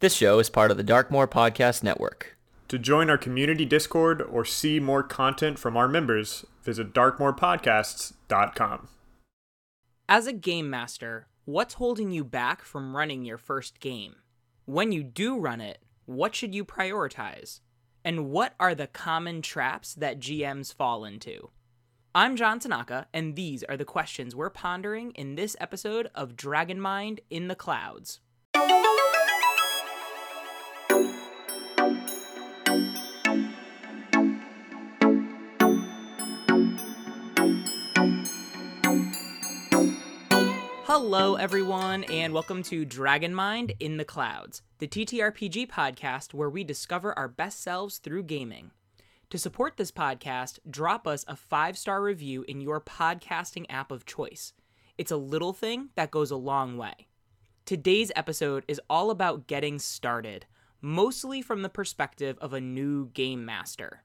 This show is part of the Darkmoor Podcast Network. To join our community Discord or see more content from our members, visit darkmoorpodcasts.com. As a game master, what's holding you back from running your first game? When you do run it, what should you prioritize? And what are the common traps that GMs fall into? I'm John Tanaka, and these are the questions we're pondering in this episode of Dragon Mind in the Clouds. Hello, everyone, and welcome to Dragon Mind in the Clouds, the TTRPG podcast where we discover our best selves through gaming. To support this podcast, drop us a 5-star review in your podcasting app of choice. It's a little thing that goes a long way. Today's episode is all about getting started, mostly from the perspective of a new game master.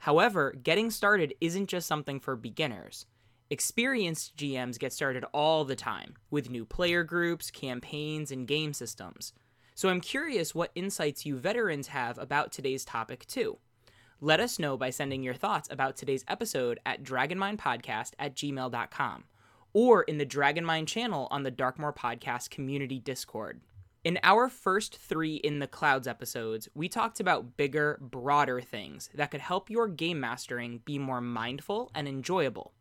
However, getting started isn't just something for beginners. Experienced GMs get started all the time, with new player groups, campaigns, and game systems. So I'm curious what insights you veterans have about today's topic, too. Let us know by sending your thoughts about today's episode at dragonmindpodcast@gmail.com or in the Dragonmind channel on the Darkmoor Podcast Community Discord. In our first 3 In the Clouds episodes, we talked about bigger, broader things that could help your game mastering be more mindful and enjoyable.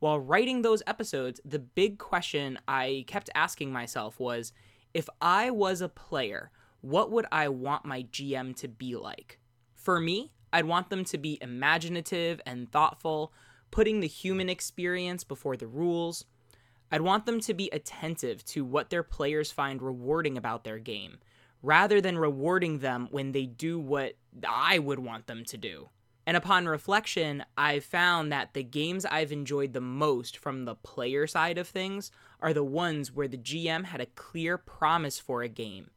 While writing those episodes, the big question I kept asking myself was, if I was a player, what would I want my GM to be like? For me, I'd want them to be imaginative and thoughtful, putting the human experience before the rules. I'd want them to be attentive to what their players find rewarding about their game, rather than rewarding them when they do what I would want them to do. And upon reflection, I've found that the games I've enjoyed the most from the player side of things are the ones where the GM had a clear promise for a game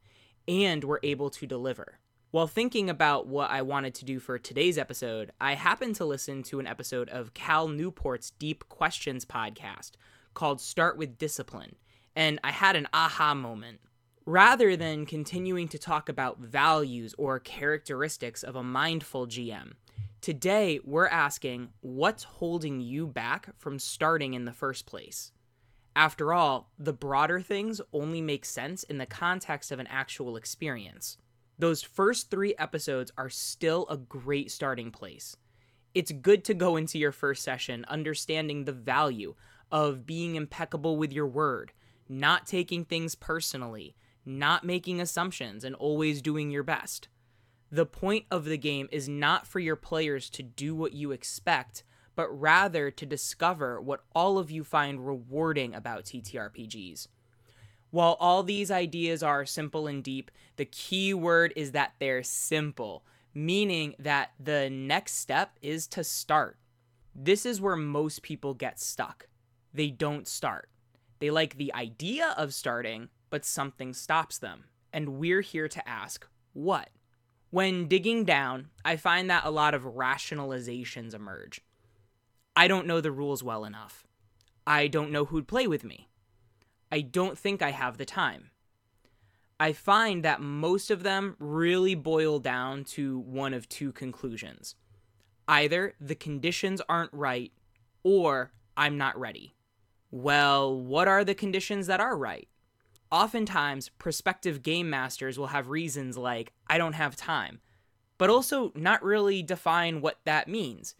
and were able to deliver. While thinking about what I wanted to do for today's episode, I happened to listen to an episode of Cal Newport's Deep Questions podcast called Start with Discipline, and I had an aha moment. Rather than continuing to talk about values or characteristics of a mindful GM, today, we're asking, what's holding you back from starting in the first place? After all, the broader things only make sense in the context of an actual experience. Those first 3 episodes are still a great starting place. It's good to go into your first session understanding the value of being impeccable with your word, not taking things personally, not making assumptions, and always doing your best. The point of the game is not for your players to do what you expect, but rather to discover what all of you find rewarding about TTRPGs. While all these ideas are simple and deep, the key word is that they're simple, meaning that the next step is to start. This is where most people get stuck. They don't start. They like the idea of starting, but something stops them. And we're here to ask, what? When digging down, I find that a lot of rationalizations emerge. I don't know the rules well enough. I don't know who'd play with me. I don't think I have the time. I find that most of them really boil down to one of 2 conclusions. Either the conditions aren't right, or I'm not ready. Well, what are the conditions that are right? Oftentimes, prospective game masters will have reasons like, I don't have time, but also not really define what that means.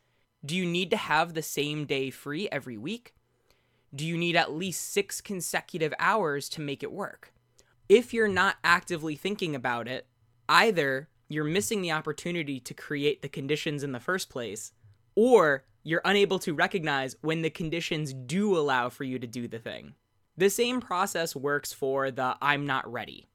Do you need to have the same day free every week? Do you need at least 6 consecutive hours to make it work? If you're not actively thinking about it, either you're missing the opportunity to create the conditions in the first place, or you're unable to recognize when the conditions do allow for you to do the thing. The same process works for the I'm not ready.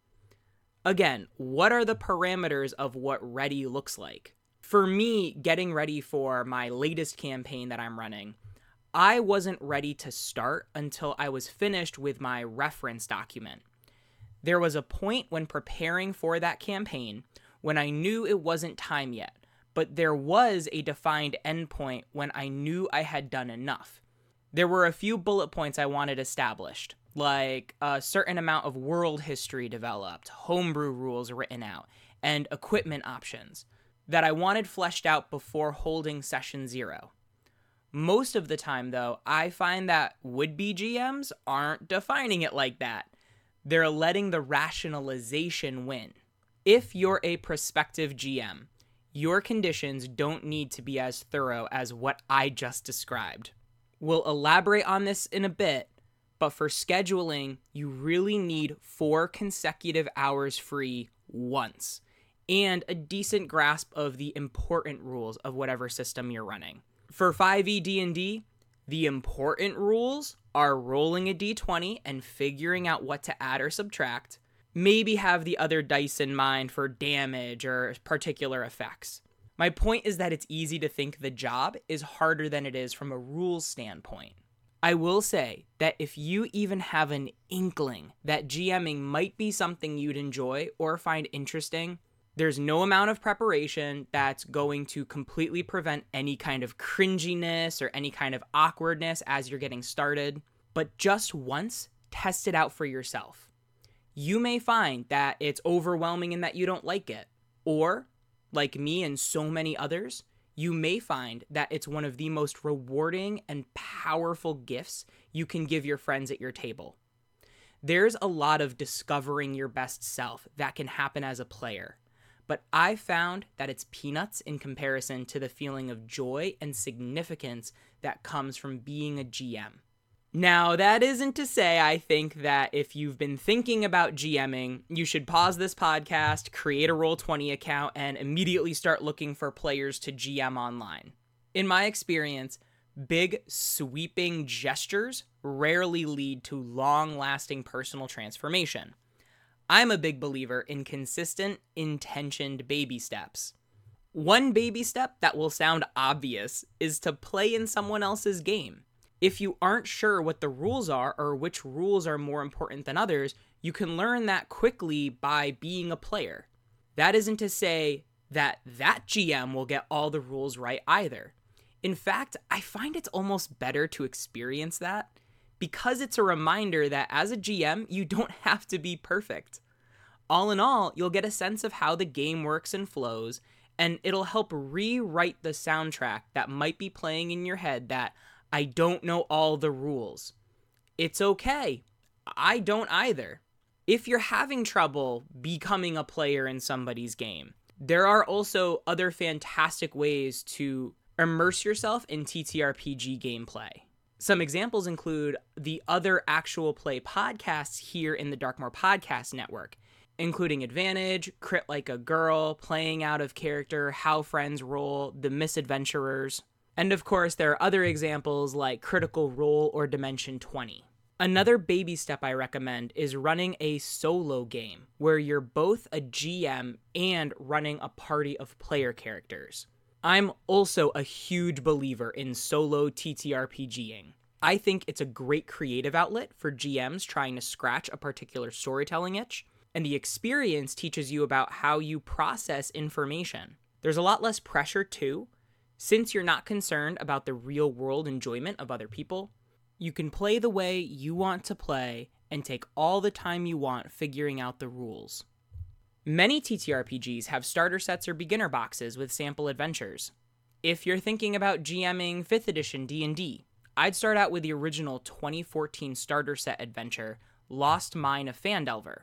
Again, what are the parameters of what ready looks like? For me, getting ready for my latest campaign that I'm running, I wasn't ready to start until I was finished with my reference document. There was a point when preparing for that campaign when I knew it wasn't time yet, but there was a defined endpoint when I knew I had done enough. There were a few bullet points I wanted established. like a certain amount of world history developed, homebrew rules written out, and equipment options that I wanted fleshed out before holding session 0. Most of the time, though, I find that would-be GMs aren't defining it like that. They're letting the rationalization win. If you're a prospective GM, your conditions don't need to be as thorough as what I just described. We'll elaborate on this in a bit, but for scheduling, you really need 4 consecutive hours free once, and a decent grasp of the important rules of whatever system you're running. For 5e D&D, the important rules are rolling a d20 and figuring out what to add or subtract, maybe have the other dice in mind for damage or particular effects. My point is that it's easy to think the job is harder than it is from a rules standpoint. I will say that if you even have an inkling that GMing might be something you'd enjoy or find interesting, there's no amount of preparation that's going to completely prevent any kind of cringiness or any kind of awkwardness as you're getting started, but just once, test it out for yourself. You may find that it's overwhelming and that you don't like it, or, like me and so many others, you may find that it's one of the most rewarding and powerful gifts you can give your friends at your table. There's a lot of discovering your best self that can happen as a player, but I found that it's peanuts in comparison to the feeling of joy and significance that comes from being a GM. Now, that isn't to say I think that if you've been thinking about GMing, you should pause this podcast, create a Roll20 account, and immediately start looking for players to GM online. In my experience, big, sweeping gestures rarely lead to long-lasting personal transformation. I'm a big believer in consistent, intentioned baby steps. One baby step that will sound obvious is to play in someone else's game. If you aren't sure what the rules are or which rules are more important than others, you can learn that quickly by being a player. That isn't to say that GM will get all the rules right either. In fact, I find it's almost better to experience that, because it's a reminder that as a GM, you don't have to be perfect. All in all, you'll get a sense of how the game works and flows, and it'll help rewrite the soundtrack that might be playing in your head that, I don't know all the rules. It's okay. I don't either. If you're having trouble becoming a player in somebody's game, there are also other fantastic ways to immerse yourself in TTRPG gameplay. Some examples include the other actual play podcasts here in the Darkmoor Podcast Network, including Advantage, Crit Like a Girl, Playing Out of Character, How Friends Roll, The Misadventurers, and of course there are other examples like Critical Role or Dimension 20. Another baby step I recommend is running a solo game where you're both a GM and running a party of player characters. I'm also a huge believer in solo TTRPGing. I think it's a great creative outlet for GMs trying to scratch a particular storytelling itch, and the experience teaches you about how you process information. There's a lot less pressure too, since you're not concerned about the real-world enjoyment of other people. You can play the way you want to play and take all the time you want figuring out the rules. Many TTRPGs have starter sets or beginner boxes with sample adventures. If you're thinking about GMing 5th edition D&D, I'd start out with the original 2014 starter set adventure, Lost Mine of Phandelver.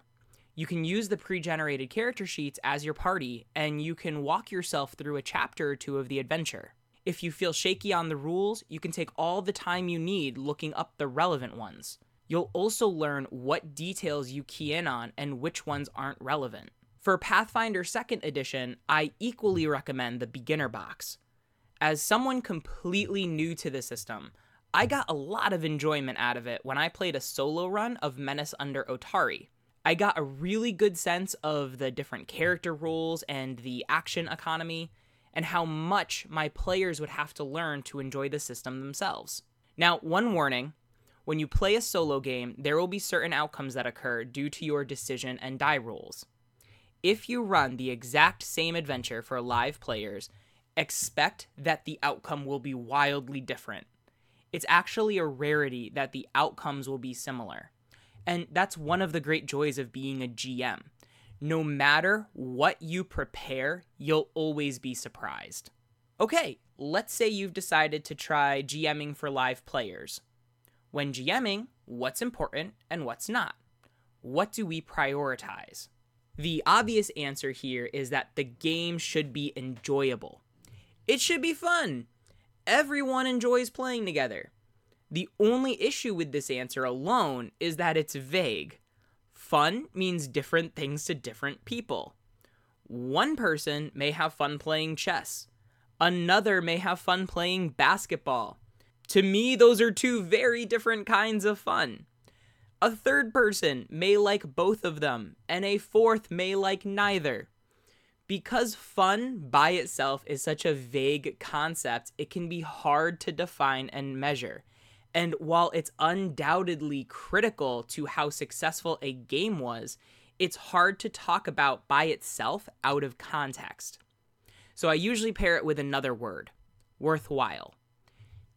You can use the pre-generated character sheets as your party, and you can walk yourself through a chapter or two of the adventure. If you feel shaky on the rules, you can take all the time you need looking up the relevant ones. You'll also learn what details you key in on and which ones aren't relevant. For Pathfinder 2nd Edition, I equally recommend the beginner box. As someone completely new to the system, I got a lot of enjoyment out of it when I played a solo run of Menace Under Otari. I got a really good sense of the different character roles and the action economy, and how much my players would have to learn to enjoy the system themselves. Now, one warning, when you play a solo game, there will be certain outcomes that occur due to your decision and die rolls. If you run the exact same adventure for live players, expect that the outcome will be wildly different. It's actually a rarity that the outcomes will be similar. And that's one of the great joys of being a GM. No matter what you prepare, you'll always be surprised. Okay, let's say you've decided to try GMing for live players. When GMing, what's important and what's not? What do we prioritize? The obvious answer here is that the game should be enjoyable. It should be fun. Everyone enjoys playing together. The only issue with this answer alone is that it's vague. Fun means different things to different people. One person may have fun playing chess. Another may have fun playing basketball. To me, those are two very different kinds of fun. A third person may like both of them, and a fourth may like neither. Because fun by itself is such a vague concept, it can be hard to define and measure. And while it's undoubtedly critical to how successful a game was, it's hard to talk about by itself out of context. So I usually pair it with another word, worthwhile.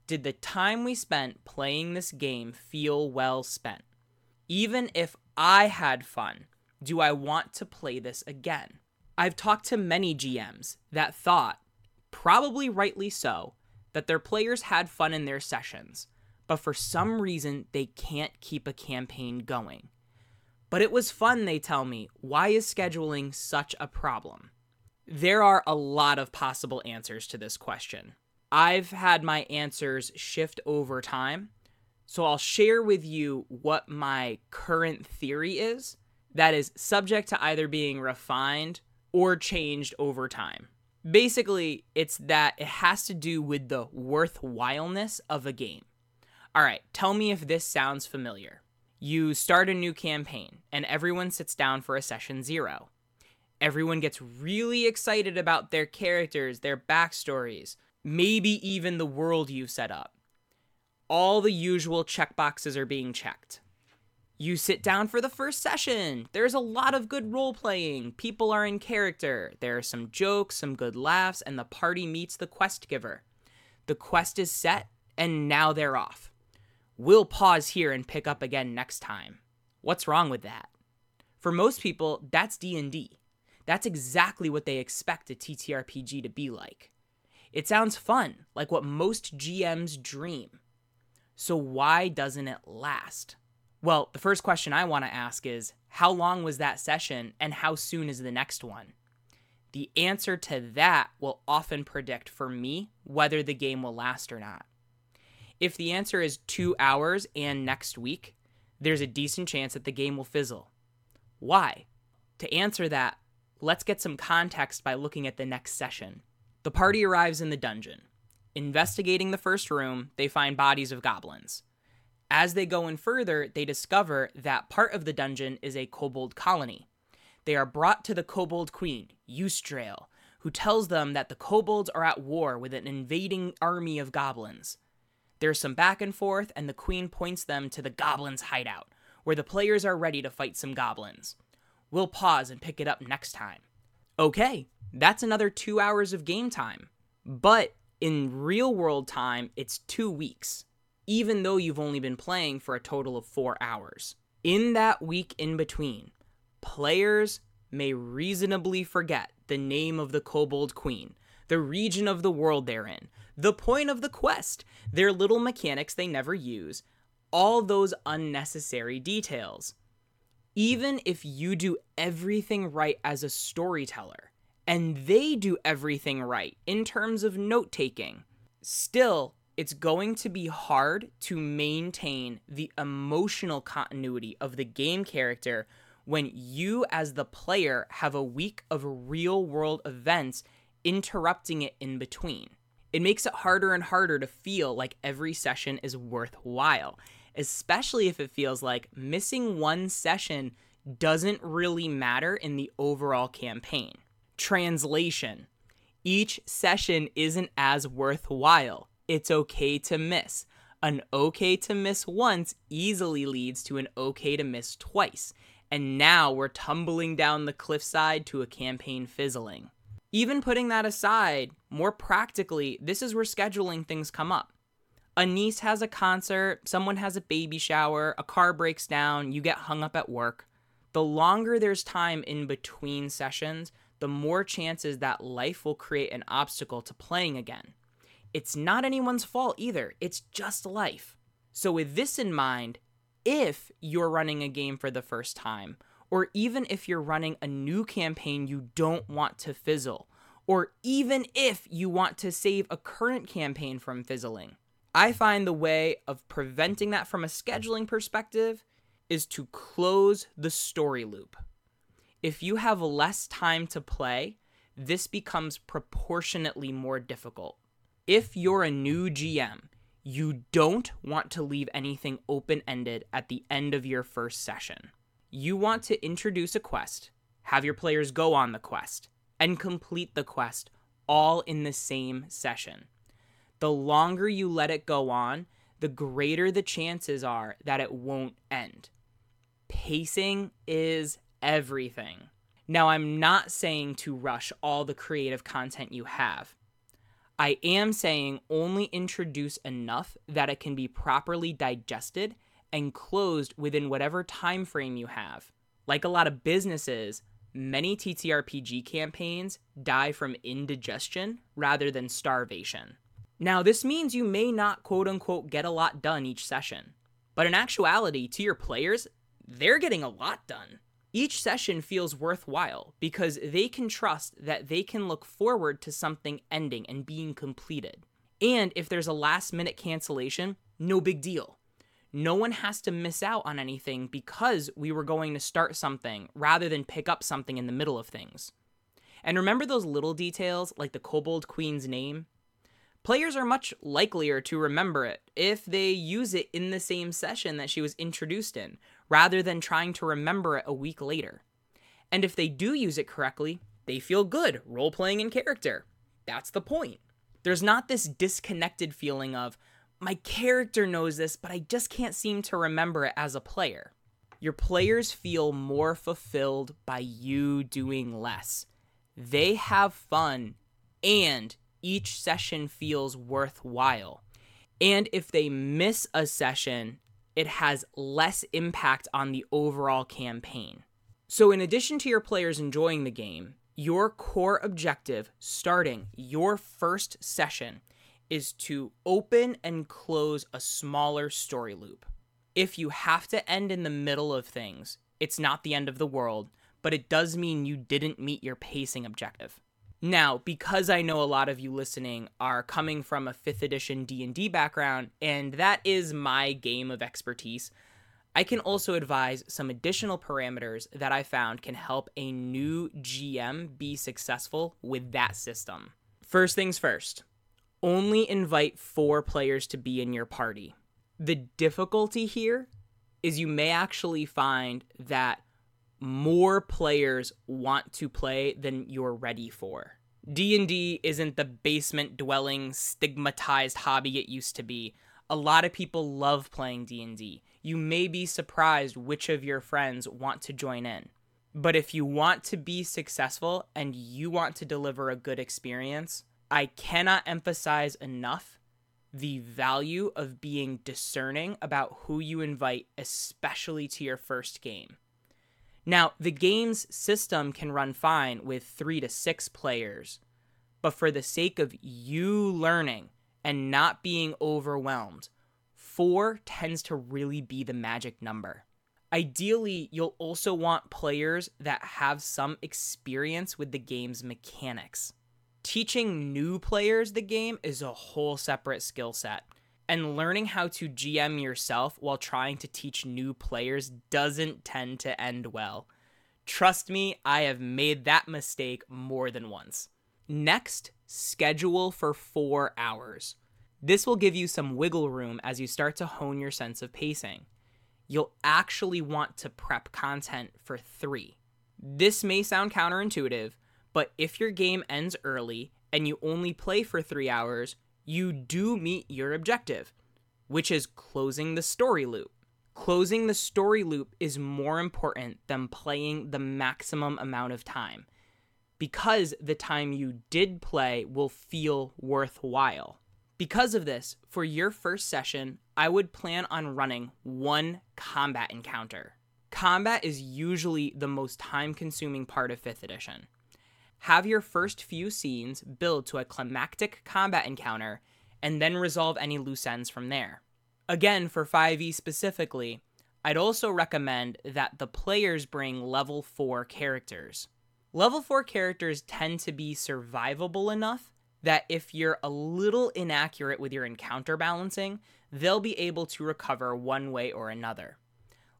Did the time we spent playing this game feel well spent? Even if I had fun, do I want to play this again? I've talked to many GMs that thought, probably rightly so, that their players had fun in their sessions, but for some reason they can't keep a campaign going. But it was fun, they tell me. Why is scheduling such a problem? There are a lot of possible answers to this question. I've had my answers shift over time. So I'll share with you what my current theory is that is subject to either being refined or changed over time. Basically, it's that it has to do with the worthwhileness of a game. All right, tell me if this sounds familiar. You start a new campaign and everyone sits down for a session 0. Everyone gets really excited about their characters, their backstories, maybe even the world you've set up. All the usual checkboxes are being checked. You sit down for the first session. There's a lot of good role-playing. People are in character. There are some jokes, some good laughs, and the party meets the quest giver. The quest is set, and now they're off. We'll pause here and pick up again next time. What's wrong with that? For most people, that's D&D. That's exactly what they expect a TTRPG to be like. It sounds fun, like what most GMs dream. So why doesn't it last? Well, the first question I want to ask is, how long was that session and how soon is the next one? The answer to that will often predict for me whether the game will last or not. If the answer is 2 hours and next week, there's a decent chance that the game will fizzle. Why? To answer that, let's get some context by looking at the next session. The party arrives in the dungeon. Investigating the first room, they find bodies of goblins. As they go in further, they discover that part of the dungeon is a kobold colony. They are brought to the kobold queen, Eustrail, who tells them that the kobolds are at war with an invading army of goblins. There's some back and forth, and the queen points them to the goblins' hideout, where the players are ready to fight some goblins. We'll pause and pick it up next time. Okay, that's another 2 hours of game time. But in real-world time, it's 2 weeks, even though you've only been playing for a total of 4 hours. In that week in between, players may reasonably forget the name of the kobold queen, the region of the world they're in, the point of the quest, their little mechanics they never use, all those unnecessary details. Even if you do everything right as a storyteller, and they do everything right in terms of note-taking, still, it's going to be hard to maintain the emotional continuity of the game character when you as the player have a week of real-world events interrupting it in between. It makes it harder and harder to feel like every session is worthwhile, especially if it feels like missing one session doesn't really matter in the overall campaign. Translation. Each session isn't as worthwhile. It's okay to miss. An okay to miss once easily leads to an okay to miss twice. And now we're tumbling down the cliffside to a campaign fizzling. Even putting that aside, more practically, this is where scheduling things come up. a niece has a concert, someone has a baby shower, a car breaks down, you get hung up at work. The longer there's time in between sessions, the more chances that life will create an obstacle to playing again. It's not anyone's fault either. It's just life. So with this in mind, if you're running a game for the first time, or even if you're running a new campaign you don't want to fizzle, or even if you want to save a current campaign from fizzling, I find the way of preventing that from a scheduling perspective is to close the story loop. If you have less time to play, this becomes proportionately more difficult. If you're a new GM, you don't want to leave anything open-ended at the end of your first session. You want to introduce a quest, have your players go on the quest, and complete the quest all in the same session. The longer you let it go on, the greater the chances are that it won't end. Pacing is everything. Now, I'm not saying to rush all the creative content you have. I am saying only introduce enough that it can be properly digested and closed within whatever time frame you have. Like a lot of businesses, many TTRPG campaigns die from indigestion rather than starvation. Now, this means you may not quote-unquote get a lot done each session, but in actuality, to your players, they're getting a lot done. Each session feels worthwhile because they can trust that they can look forward to something ending and being completed. And if there's a last-minute cancellation, no big deal. No one has to miss out on anything because we were going to start something rather than pick up something in the middle of things. And remember those little details like the Kobold Queen's name? Players are much likelier to remember it if they use it in the same session that she was introduced in, rather than trying to remember it a week later. And if they do use it correctly, they feel good role-playing in character. That's the point. There's not this disconnected feeling of, my character knows this, but I just can't seem to remember it as a player. Your players feel more fulfilled by you doing less. They have fun and each session feels worthwhile. And if they miss a session, it has less impact on the overall campaign. So in addition to your players enjoying the game, your core objective starting your first session is to open and close a smaller story loop. If you have to end in the middle of things, it's not the end of the world, but it does mean you didn't meet your pacing objective. Now, because I know a lot of you listening are coming from a 5th edition D&D background, and that is my game of expertise, I can also advise some additional parameters that I found can help a new GM be successful with that system. First things first, only invite 4 players to be in your party. The difficulty here is you may actually find that more players want to play than you're ready for. D&D isn't the basement-dwelling, stigmatized hobby it used to be. A lot of people love playing D&D. You may be surprised which of your friends want to join in. But if you want to be successful and you want to deliver a good experience, I cannot emphasize enough the value of being discerning about who you invite, especially to your first game. Now, the game's system can run fine with 3 to 6 players, but for the sake of you learning and not being overwhelmed, 4 tends to really be the magic number. Ideally, you'll also want players that have some experience with the game's mechanics. Teaching new players the game is a whole separate skill set, and learning how to GM yourself while trying to teach new players doesn't tend to end well. Trust me, I have made that mistake more than once. Next, schedule for 4 hours. This will give you some wiggle room as you start to hone your sense of pacing. You'll actually want to prep content for 3. This may sound counterintuitive, but if your game ends early and you only play for 3 hours, you do meet your objective, which is closing the story loop. Closing the story loop is more important than playing the maximum amount of time, because the time you did play will feel worthwhile. Because of this, for your first session, I would plan on running one combat encounter. Combat is usually the most time-consuming part of 5th edition. Have your first few scenes build to a climactic combat encounter, and then resolve any loose ends from there. Again, for 5e specifically, I'd also recommend that the players bring level 4 characters. Level 4 characters tend to be survivable enough that if you're a little inaccurate with your encounter balancing, they'll be able to recover one way or another.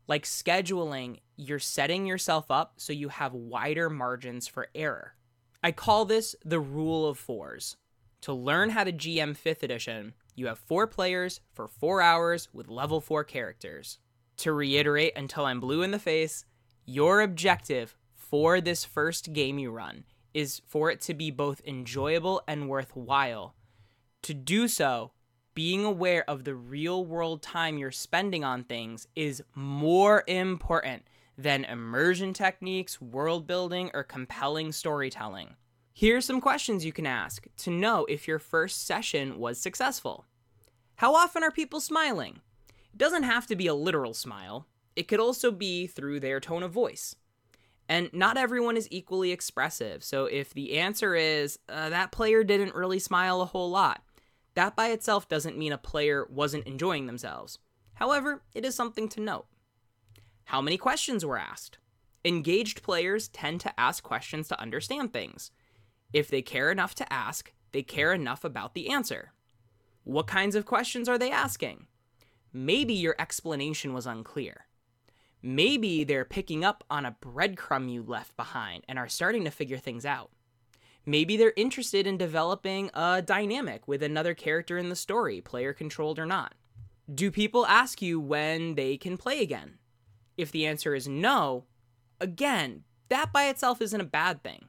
Like scheduling, you're setting yourself up so you have wider margins for error. I call this the rule of fours. To learn how to GM 5th edition, you have 4 players for 4 hours with level 4 characters. To reiterate until I'm blue in the face, your objective for this first game you run is for it to be both enjoyable and worthwhile. To do so, being aware of the real-world time you're spending on things is more important than immersion techniques, world building, or compelling storytelling. Here are some questions you can ask to know if your first session was successful. How often are people smiling? It doesn't have to be a literal smile. It could also be through their tone of voice. And not everyone is equally expressive, so if the answer is, that player didn't really smile a whole lot, that by itself doesn't mean a player wasn't enjoying themselves. However, it is something to note. How many questions were asked? Engaged players tend to ask questions to understand things. If they care enough to ask, they care enough about the answer. What kinds of questions are they asking? Maybe your explanation was unclear. Maybe they're picking up on a breadcrumb you left behind and are starting to figure things out. Maybe they're interested in developing a dynamic with another character in the story, player-controlled or not. Do people ask you when they can play again? If the answer is no, again, that by itself isn't a bad thing.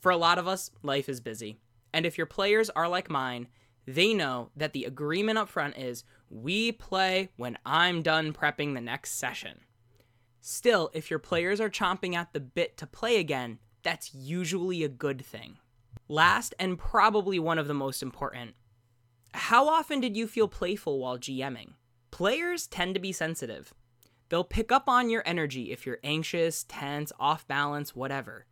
For a lot of us, life is busy. And if your players are like mine, they know that the agreement up front is, we play when I'm done prepping the next session. Still, if your players are chomping at the bit to play again, that's usually a good thing. Last, and probably one of the most important, how often did you feel playful while GMing? Players tend to be sensitive. They'll pick up on your energy if you're anxious, tense, off balance, whatever.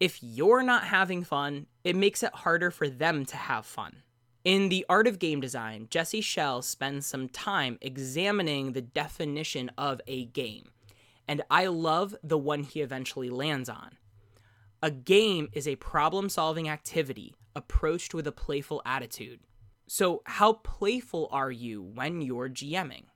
If you're not having fun, it makes it harder for them to have fun. In The Art of Game Design, Jesse Schell spends some time examining the definition of a game, and I love the one he eventually lands on. A game is a problem-solving activity approached with a playful attitude. So how playful are you when you're GMing?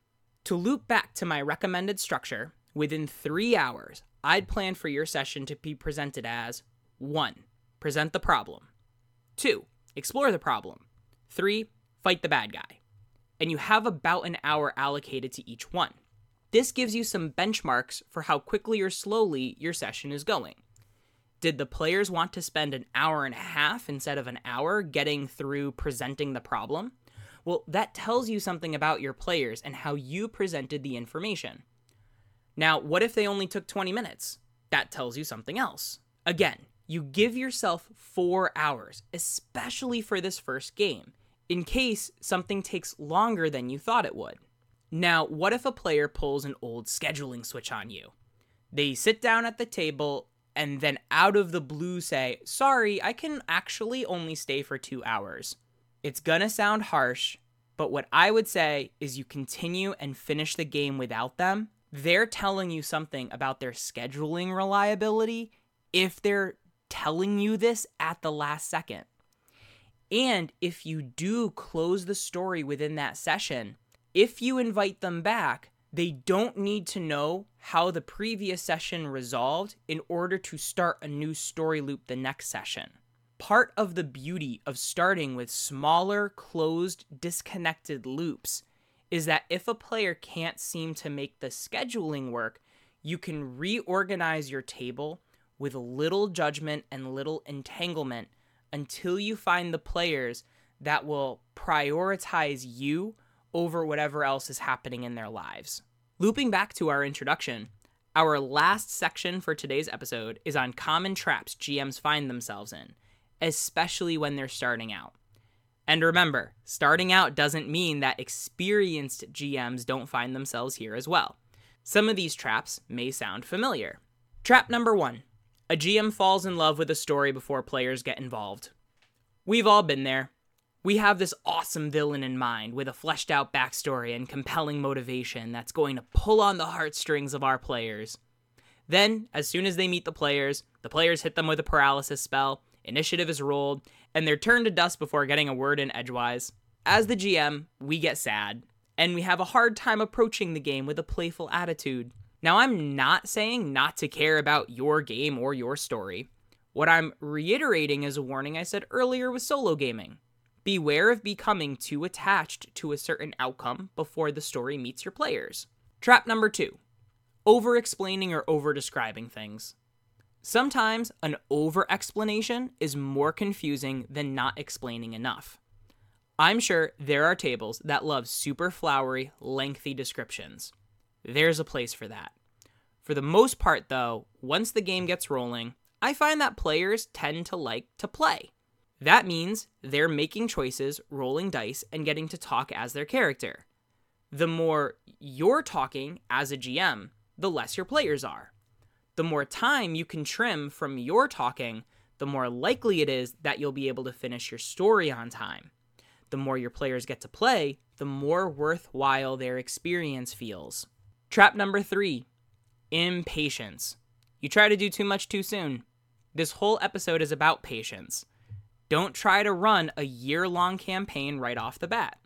To loop back to my recommended structure, within 3 hours, I'd plan for your session to be presented as 1. Present the problem. 2. Explore the problem. 3. Fight the bad guy. And you have about an hour allocated to each one. This gives you some benchmarks for how quickly or slowly your session is going. Did the players want to spend an hour and a half instead of an hour getting through presenting the problem? Well, that tells you something about your players and how you presented the information. Now, what if they only took 20 minutes? That tells you something else. Again, you give yourself 4 hours, especially for this first game, in case something takes longer than you thought it would. Now, what if a player pulls an old scheduling switch on you? They sit down at the table and then out of the blue say, sorry, I can actually only stay for 2 hours. It's gonna sound harsh, but what I would say is you continue and finish the game without them. They're telling you something about their scheduling reliability if they're telling you this at the last second. And if you do close the story within that session, if you invite them back, they don't need to know how the previous session resolved in order to start a new story loop the next session. Part of the beauty of starting with smaller, closed, disconnected loops is that if a player can't seem to make the scheduling work, you can reorganize your table with little judgment and little entanglement until you find the players that will prioritize you over whatever else is happening in their lives. Looping back to our introduction, our last section for today's episode is on common traps GMs find themselves in, especially when they're starting out. And remember, starting out doesn't mean that experienced GMs don't find themselves here as well. Some of these traps may sound familiar. Trap number 1. A GM falls in love with a story before players get involved. We've all been there. We have this awesome villain in mind with a fleshed out backstory and compelling motivation that's going to pull on the heartstrings of our players. Then, as soon as they meet the players hit them with a paralysis spell, initiative is rolled, and they're turned to dust before getting a word in edgewise. As the GM, we get sad, and we have a hard time approaching the game with a playful attitude. Now, I'm not saying not to care about your game or your story. What I'm reiterating is a warning I said earlier with solo gaming. Beware of becoming too attached to a certain outcome before the story meets your players. Trap number 2. Over-explaining or over-describing things. Sometimes an over-explanation is more confusing than not explaining enough. I'm sure there are tables that love super flowery, lengthy descriptions. There's a place for that. For the most part, though, once the game gets rolling, I find that players tend to like to play. That means they're making choices, rolling dice, and getting to talk as their character. The more you're talking as a GM, the less your players are. The more time you can trim from your talking, the more likely it is that you'll be able to finish your story on time. The more your players get to play, the more worthwhile their experience feels. Trap number 3, impatience. You try to do too much too soon. This whole episode is about patience. Don't try to run a year-long campaign right off the bat.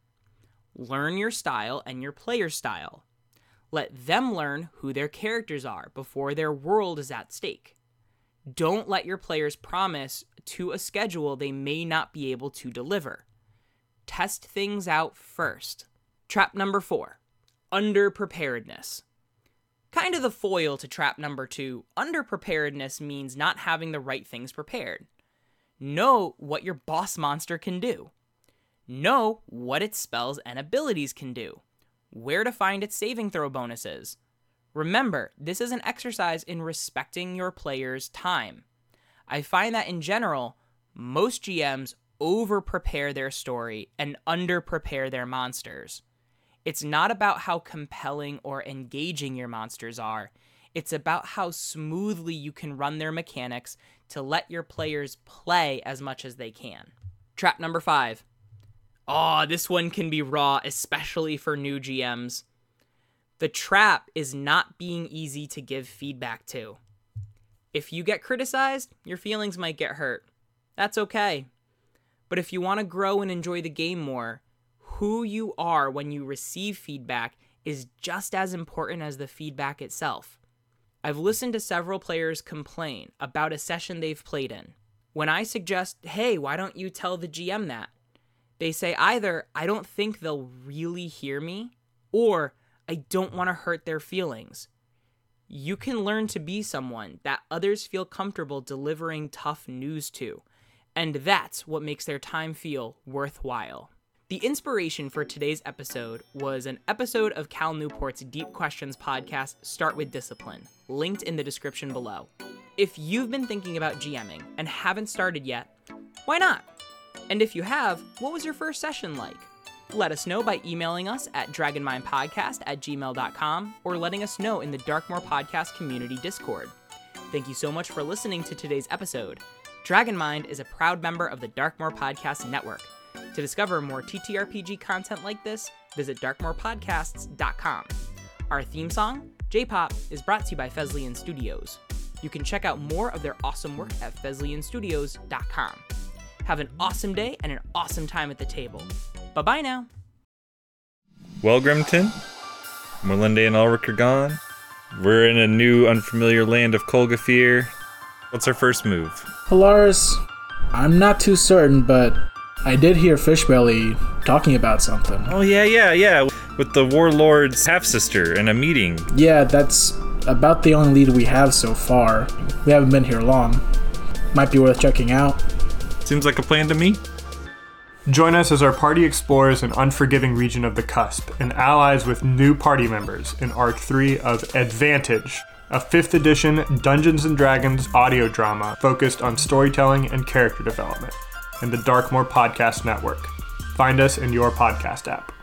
Learn your style and your player style. Let them learn who their characters are before their world is at stake. Don't let your players promise to a schedule they may not be able to deliver. Test things out first. Trap number 4, underpreparedness. Kind of the foil to trap number 2, underpreparedness means not having the right things prepared. Know what your boss monster can do. Know what its spells and abilities can do, where to find its saving throw bonuses. Remember, this is an exercise in respecting your players' time. I find that in general, most GMs over-prepare their story and under-prepare their monsters. It's not about how compelling or engaging your monsters are. It's about how smoothly you can run their mechanics to let your players play as much as they can. Trap number 5. This one can be raw, especially for new GMs. The trap is not being easy to give feedback to. If you get criticized, your feelings might get hurt. That's okay. But if you want to grow and enjoy the game more, who you are when you receive feedback is just as important as the feedback itself. I've listened to several players complain about a session they've played in. When I suggest, hey, why don't you tell the GM that? They say either, I don't think they'll really hear me, or I don't want to hurt their feelings. You can learn to be someone that others feel comfortable delivering tough news to, and that's what makes their time feel worthwhile. The inspiration for today's episode was an episode of Cal Newport's Deep Questions podcast, Start With Discipline, linked in the description below. If you've been thinking about GMing and haven't started yet, why not? And if you have, what was your first session like? Let us know by emailing us at dragonmindpodcast@gmail.com or letting us know in the Darkmoor Podcast Community Discord. Thank you so much for listening to today's episode. Dragon Mind is a proud member of the Darkmoor Podcast Network. To discover more TTRPG content like this, visit darkmoorpodcasts.com. Our theme song, J-Pop, is brought to you by Fesliyan Studios. You can check out more of their awesome work at fesliyanstudios.com. Have an awesome day and an awesome time at the table. Bye-bye now. Well, Grimton, Melinda and Ulrich are gone. We're in a new, unfamiliar land of Kolgafir. What's our first move? Polaris, I'm not too certain, but I did hear Fishbelly talking about something. Oh, yeah. With the warlord's half-sister in a meeting. Yeah, that's about the only lead we have so far. We haven't been here long. Might be worth checking out. Seems like a plan to me. Join us as our party explores an unforgiving region of the cusp and allies with new party members in Arc 3 of Advantage, a 5th edition Dungeons & Dragons audio drama focused on storytelling and character development in the Darkmoor Podcast Network. Find us in your podcast app.